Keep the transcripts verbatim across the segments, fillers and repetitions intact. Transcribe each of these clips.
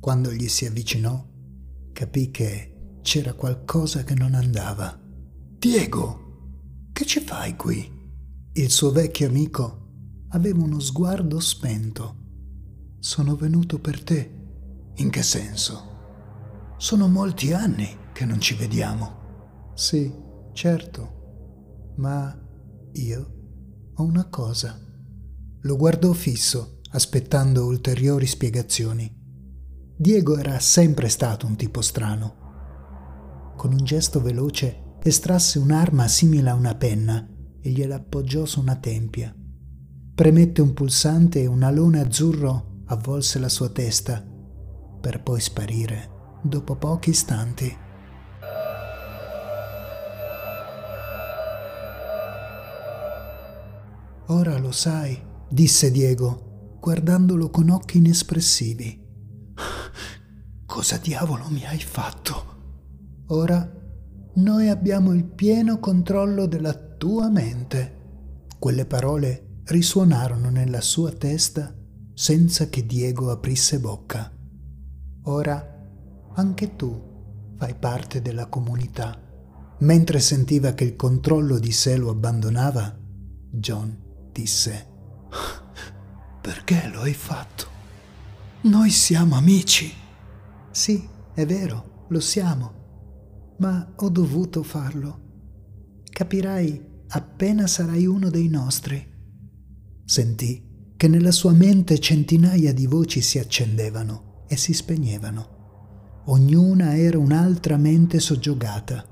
Quando gli si avvicinò, capì che c'era qualcosa che non andava. «Diego, che ci fai qui?» Il suo vecchio amico aveva uno sguardo spento. «Sono venuto per te». «In che senso?» «Sono molti anni che non ci vediamo». «Sì, certo, ma io ho una cosa». Lo guardò fisso, aspettando ulteriori spiegazioni. Diego era sempre stato un tipo strano. Con un gesto veloce estrasse un'arma simile a una penna e gliela appoggiò su una tempia. Premette un pulsante e un alone azzurro avvolse la sua testa, per poi sparire dopo pochi istanti. «Ora lo sai», disse Diego, guardandolo con occhi inespressivi. «Cosa diavolo mi hai fatto?» «Ora noi abbiamo il pieno controllo della tua mente». Quelle parole risuonarono nella sua testa senza che Diego aprisse bocca. «Ora anche tu fai parte della comunità». Mentre sentiva che il controllo di sé lo abbandonava, John disse: «Perché lo hai fatto? Noi siamo amici». «Sì, è vero, lo siamo, ma ho dovuto farlo. Capirai appena sarai uno dei nostri». Sentì che nella sua mente centinaia di voci si accendevano e si spegnevano. Ognuna era un'altra mente soggiogata.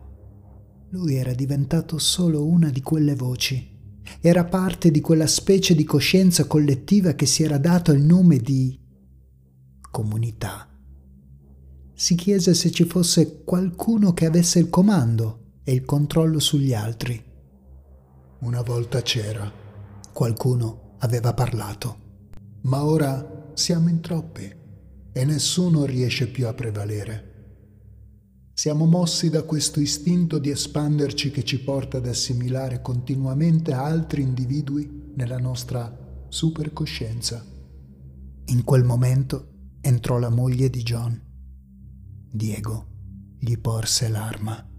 Lui era diventato solo una di quelle voci. Era parte di quella specie di coscienza collettiva che si era dato il nome di comunità. Si chiese se ci fosse qualcuno che avesse il comando e il controllo sugli altri. «Una volta c'era», qualcuno aveva parlato, «ma ora siamo in troppi e nessuno riesce più a prevalere. Siamo mossi da questo istinto di espanderci che ci porta ad assimilare continuamente altri individui nella nostra supercoscienza». In quel momento entrò la moglie di John. Diego gli porse l'arma.